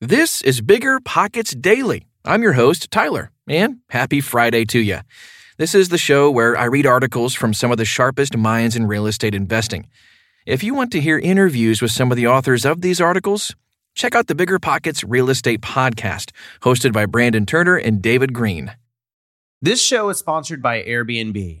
This is Bigger Pockets Daily. I'm your host, Tyler, and happy Friday to you. This is the show where I read articles from some of the sharpest minds in real estate investing. If you want to hear interviews with some of the authors of these articles, check out the Bigger Pockets Real Estate Podcast, hosted by Brandon Turner and David Green. This show is sponsored by Airbnb.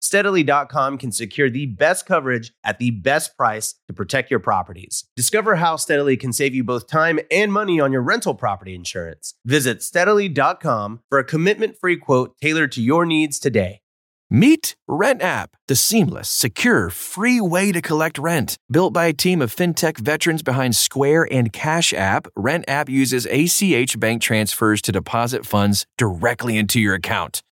Steadily.com can secure the best coverage at the best price to protect your properties. Discover how Steadily can save you both time and money on your rental property insurance. Visit Steadily.com for a commitment-free quote tailored to your needs today. Meet RentApp, the seamless, secure, free way to collect rent. Built by a team of fintech veterans behind Square and Cash App, RentApp uses ACH bank transfers to deposit funds directly into your account.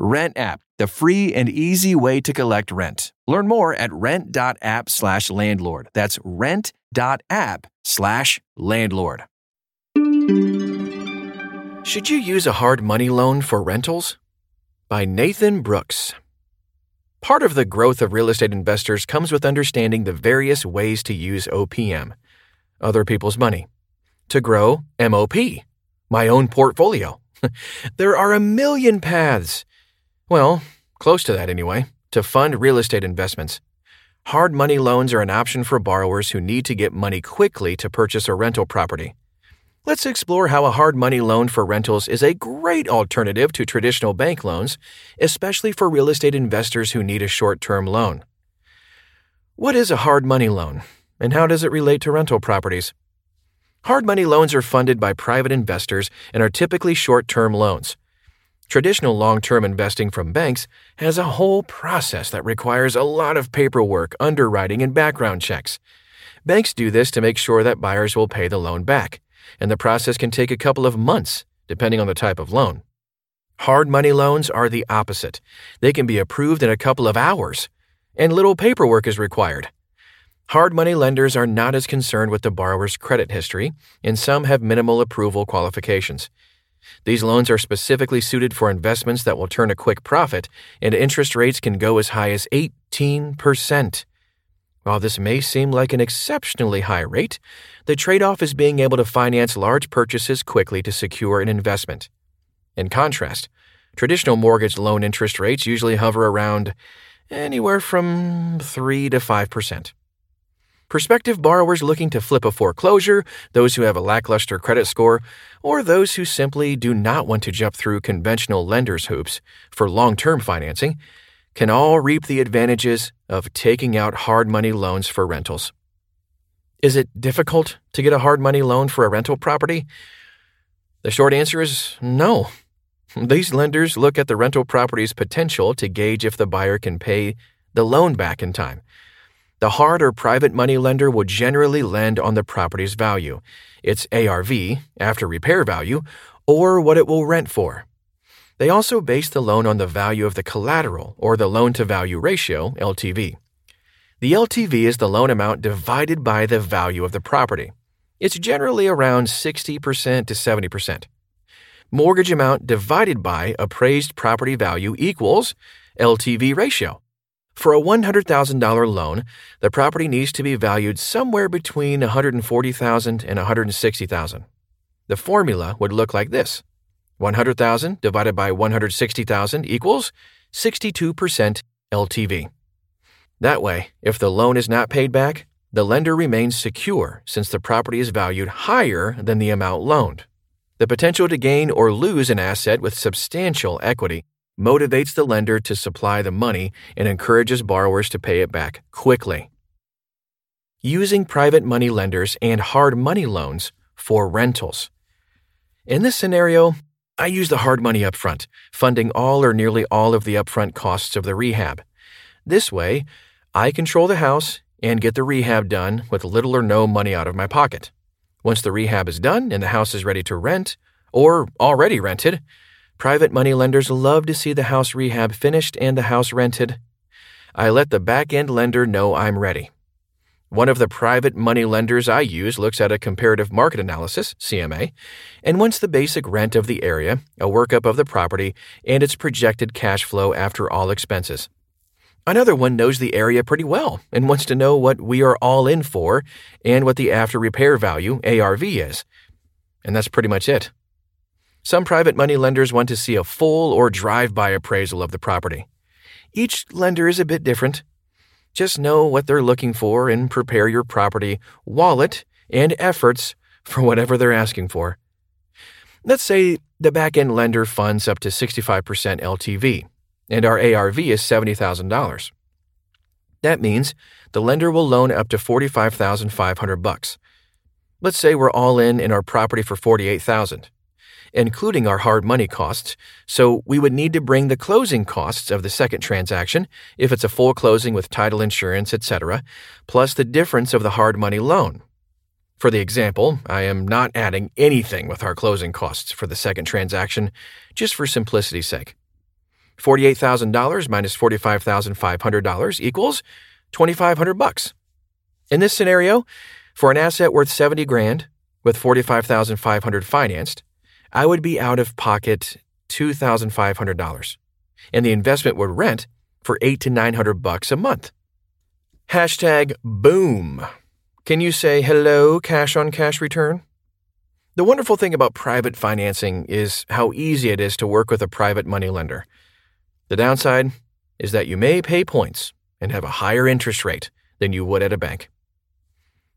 RentApp, the free and easy way to collect rent. Learn more at rent.app/landlord. That's rent.app/landlord. Should you use a hard money loan for rentals? By Nathan Brooks. Part of the growth of real estate investors comes with understanding the various ways to use OPM, other people's money, to grow MOP, my own portfolio. There are a million paths, well, close to that anyway, to fund real estate investments. Hard money loans are an option for borrowers who need to get money quickly to purchase a rental property. Let's explore how a hard money loan for rentals is a great alternative to traditional bank loans, especially for real estate investors who need a short-term loan. What is a hard money loan, and how does it relate to rental properties? Hard money loans are funded by private investors and are typically short-term loans. Traditional long-term investing from banks has a whole process that requires a lot of paperwork, underwriting, and background checks. Banks do this to make sure that buyers will pay the loan back, and the process can take a couple of months, depending on the type of loan. Hard money loans are the opposite. They can be approved in a couple of hours, and little paperwork is required. Hard money lenders are not as concerned with the borrower's credit history, and some have minimal approval qualifications. These loans are specifically suited for investments that will turn a quick profit, and interest rates can go as high as 18%. While this may seem like an exceptionally high rate, the trade-off is being able to finance large purchases quickly to secure an investment. In contrast, traditional mortgage loan interest rates usually hover around anywhere from 3 to 5%. Prospective borrowers looking to flip a foreclosure, those who have a lackluster credit score, or those who simply do not want to jump through conventional lenders' hoops for long-term financing, can all reap the advantages of taking out hard money loans for rentals. Is it difficult to get a hard money loan for a rental property? The short answer is no. These lenders look at the rental property's potential to gauge if the buyer can pay the loan back in time. The hard or private money lender will generally lend on the property's value, its ARV, after repair value, or what it will rent for. They also base the loan on the value of the collateral, or the loan-to-value ratio, LTV. The LTV is the loan amount divided by the value of the property. It's generally around 60% to 70%. Mortgage amount divided by appraised property value equals LTV ratio. For a $100,000 loan, the property needs to be valued somewhere between $140,000 and $160,000. The formula would look like this. $100,000 divided by $160,000 equals 62% LTV. That way, if the loan is not paid back, the lender remains secure since the property is valued higher than the amount loaned. The potential to gain or lose an asset with substantial equity motivates the lender to supply the money and encourages borrowers to pay it back quickly. Using private money lenders and hard money loans for rentals. In this scenario, I use the hard money upfront, funding all or nearly all of the upfront costs of the rehab. This way, I control the house and get the rehab done with little or no money out of my pocket. Once the rehab is done and the house is ready to rent, or already rented, private money lenders love to see the house rehab finished and the house rented. I let the back-end lender know I'm ready. One of the private money lenders I use looks at a comparative market analysis, CMA, and wants the basic rent of the area, a workup of the property, and its projected cash flow after all expenses. Another one knows the area pretty well and wants to know what we are all in for and what the after repair value, ARV, is. And that's pretty much it. Some private money lenders want to see a full or drive-by appraisal of the property. Each lender is a bit different. Just know what they're looking for and prepare your property, wallet, and efforts for whatever they're asking for. Let's say the back-end lender funds up to 65% LTV. And our ARV is $70,000. That means the lender will loan up to $45,500. Let's say we're all in our property for $48,000, including our hard money costs, so we would need to bring the closing costs of the second transaction, if it's a full closing with title insurance, etc., plus the difference of the hard money loan. For the example, I am not adding anything with our closing costs for the second transaction, just for simplicity's sake. $48,000 minus $45,500 equals $2,500. In this scenario, for an asset worth $70,000 with $45,500 financed, I would be out of pocket $2,500, and the investment would rent for $800 to $900 a month. Hashtag boom. Can you say hello, cash on cash return? The wonderful thing about private financing is how easy it is to work with a private money lender. The downside is that you may pay points and have a higher interest rate than you would at a bank.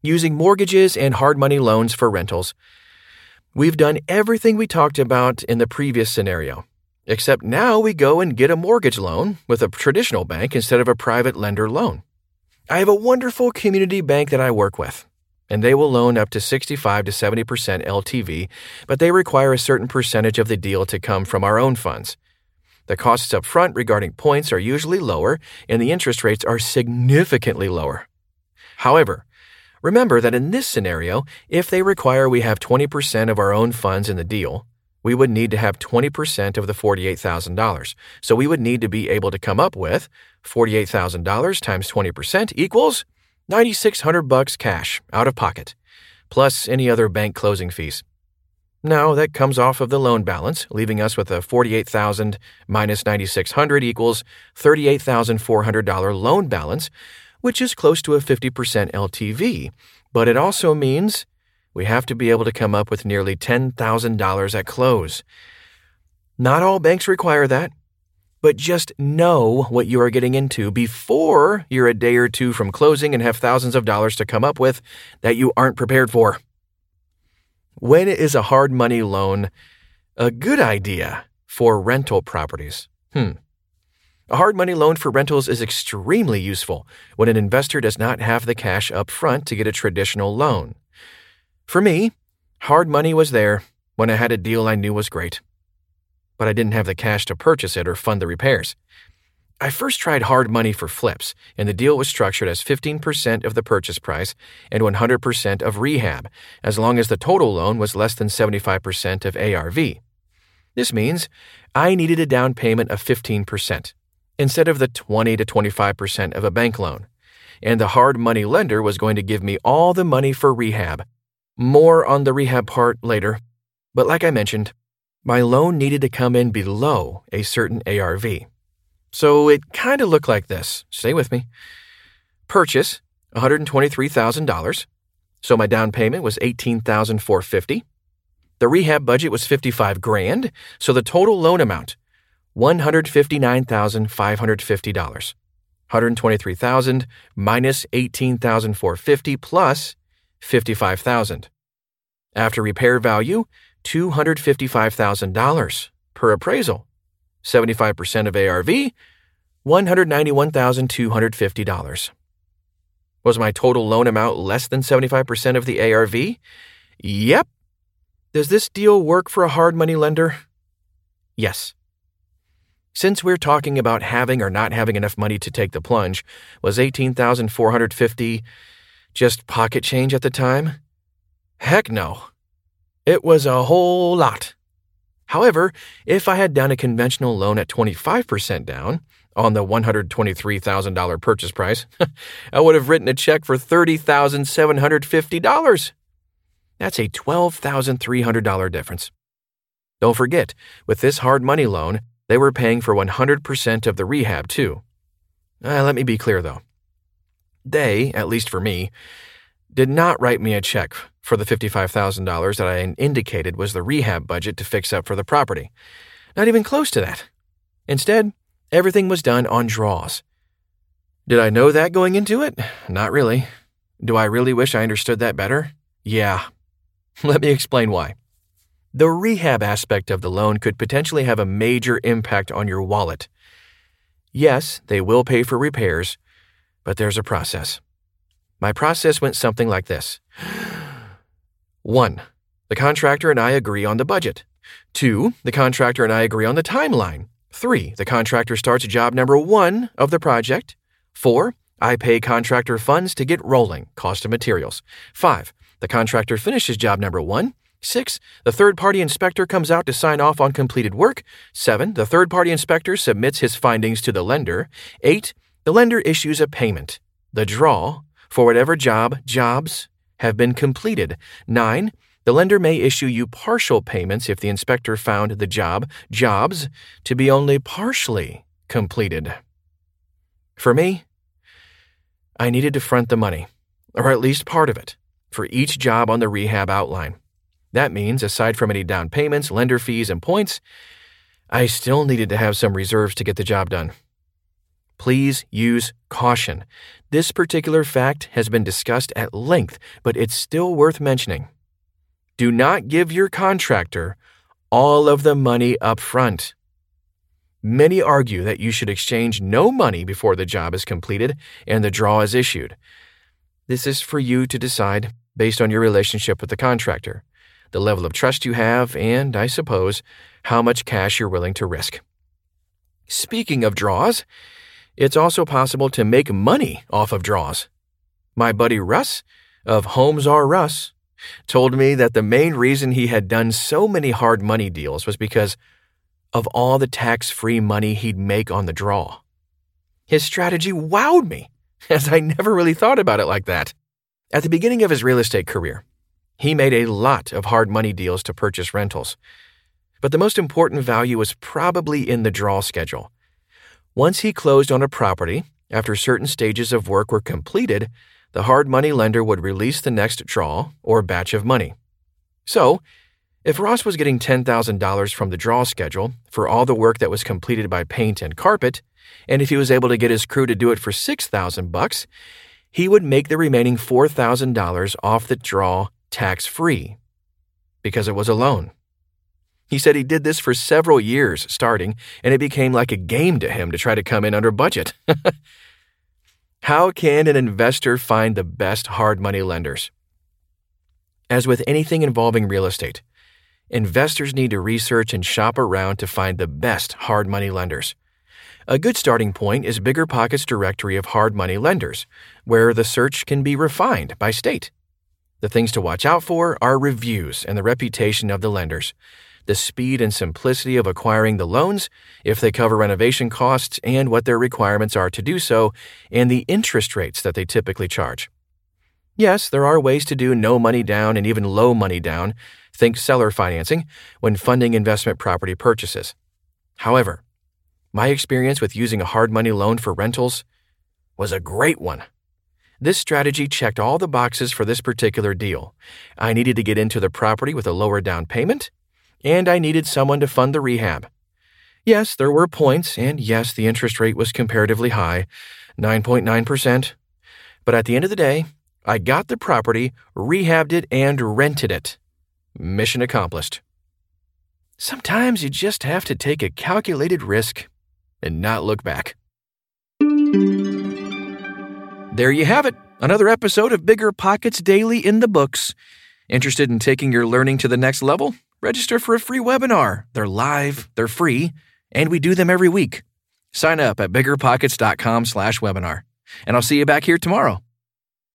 Using mortgages and hard money loans for rentals, we've done everything we talked about in the previous scenario, except now we go and get a mortgage loan with a traditional bank instead of a private lender loan. I have a wonderful community bank that I work with, and they will loan up to 65 to 70% LTV, but they require a certain percentage of the deal to come from our own funds. The costs up front regarding points are usually lower, and the interest rates are significantly lower. However, remember that in this scenario, if they require we have 20% of our own funds in the deal, we would need to have 20% of the $48,000. So we would need to be able to come up with $48,000 times 20% equals $9,600 cash out of pocket, plus any other bank closing fees. Now, that comes off of the loan balance, leaving us with a $48,000 minus $9,600 equals $38,400 loan balance, which is close to a 50% LTV. But it also means we have to be able to come up with nearly $10,000 at close. Not all banks require that, but just know what you are getting into before you're a day or two from closing and have thousands of dollars to come up with that you aren't prepared for. When is a hard money loan a good idea for rental properties? A hard money loan for rentals is extremely useful when an investor does not have the cash up front to get a traditional loan. For me, hard money was there when I had a deal I knew was great, but I didn't have the cash to purchase it or fund the repairs. I first tried hard money for flips, and the deal was structured as 15% of the purchase price and 100% of rehab, as long as the total loan was less than 75% of ARV. This means I needed a down payment of 15%. Instead of the 20 to 25% of a bank loan. And the hard money lender was going to give me all the money for rehab. More on the rehab part later. But like I mentioned, my loan needed to come in below a certain ARV. So it kind of looked like this. Stay with me. Purchase, $123,000. So my down payment was $18,450. The rehab budget was $55,000, so the total loan amount, $159,550. $123,000 minus $18,450 plus $55,000. After repair value, $255,000 per appraisal. 75% of ARV, $191,250. Was my total loan amount less than 75% of the ARV? Yep. Does this deal work for a hard money lender? Yes. Since we're talking about having or not having enough money to take the plunge, was $18,450 just pocket change at the time? Heck no. It was a whole lot. However, if I had done a conventional loan at 25% down on the $123,000 purchase price, I would have written a check for $30,750. That's a $12,300 difference. Don't forget, with this hard money loan, they were paying for 100% of the rehab, too. Let me be clear, though. They, at least for me, did not write me a check for the $55,000 that I indicated was the rehab budget to fix up for the property. Not even close to that. Instead, everything was done on draws. Did I know that going into it? Not really. Do I really wish I understood that better? Yeah. Let me explain why. The rehab aspect of the loan could potentially have a major impact on your wallet. Yes, they will pay for repairs, but there's a process. My process went something like this. 1. The contractor and I agree on the budget. 2. The contractor and I agree on the timeline. 3. The contractor starts job number 1 of the project. 4. I pay contractor funds to get rolling, cost of materials. 5. The contractor finishes job number 1. 6. The third-party inspector comes out to sign off on completed work. 7. The third-party inspector submits his findings to the lender. 8. The lender issues a payment, the draw, for whatever jobs have been completed. 9. The lender may issue you partial payments if the inspector found the jobs to be only partially completed. For me, I needed to front the money, or at least part of it, for each job on the rehab outline. That means, aside from any down payments, lender fees, and points, I still needed to have some reserves to get the job done. Please use caution. This particular fact has been discussed at length, but it's still worth mentioning. Do not give your contractor all of the money up front. Many argue that you should exchange no money before the job is completed and the draw is issued. This is for you to decide based on your relationship with the contractor, the level of trust you have, and, I suppose, how much cash you're willing to risk. Speaking of draws, it's also possible to make money off of draws. My buddy Russ of Homes R. Russ told me that the main reason he had done so many hard money deals was because of all the tax-free money he'd make on the draw. His strategy wowed me, as I never really thought about it like that. At the beginning of his real estate career, he made a lot of hard money deals to purchase rentals. But the most important value was probably in the draw schedule. Once he closed on a property, after certain stages of work were completed, the hard money lender would release the next draw or batch of money. So, if Ross was getting $10,000 from the draw schedule for all the work that was completed by paint and carpet, and if he was able to get his crew to do it for $6,000, he would make the remaining $4,000 off the draw tax-free, because it was a loan. He said he did this for several years starting, and it became like a game to him to try to come in under budget. How can an investor find the best hard money lenders? As with anything involving real estate, investors need to research and shop around to find the best hard money lenders. A good starting point is Bigger Pockets' directory of hard money lenders, where the search can be refined by state. The things to watch out for are reviews and the reputation of the lenders, the speed and simplicity of acquiring the loans, if they cover renovation costs and what their requirements are to do so, and the interest rates that they typically charge. Yes, there are ways to do no money down and even low money down, think seller financing, when funding investment property purchases. However, my experience with using a hard money loan for rentals was a great one. This strategy checked all the boxes for this particular deal. I needed to get into the property with a lower down payment, and I needed someone to fund the rehab. Yes, there were points, and yes, the interest rate was comparatively high, 9.9%. But at the end of the day, I got the property, rehabbed it, and rented it. Mission accomplished. Sometimes you just have to take a calculated risk and not look back. There you have it, another episode of Bigger Pockets Daily in the books. Interested in taking your learning to the next level? Register for a free webinar. They're live, they're free, and we do them every week. Sign up at biggerpockets.com/webinar. And I'll see you back here tomorrow.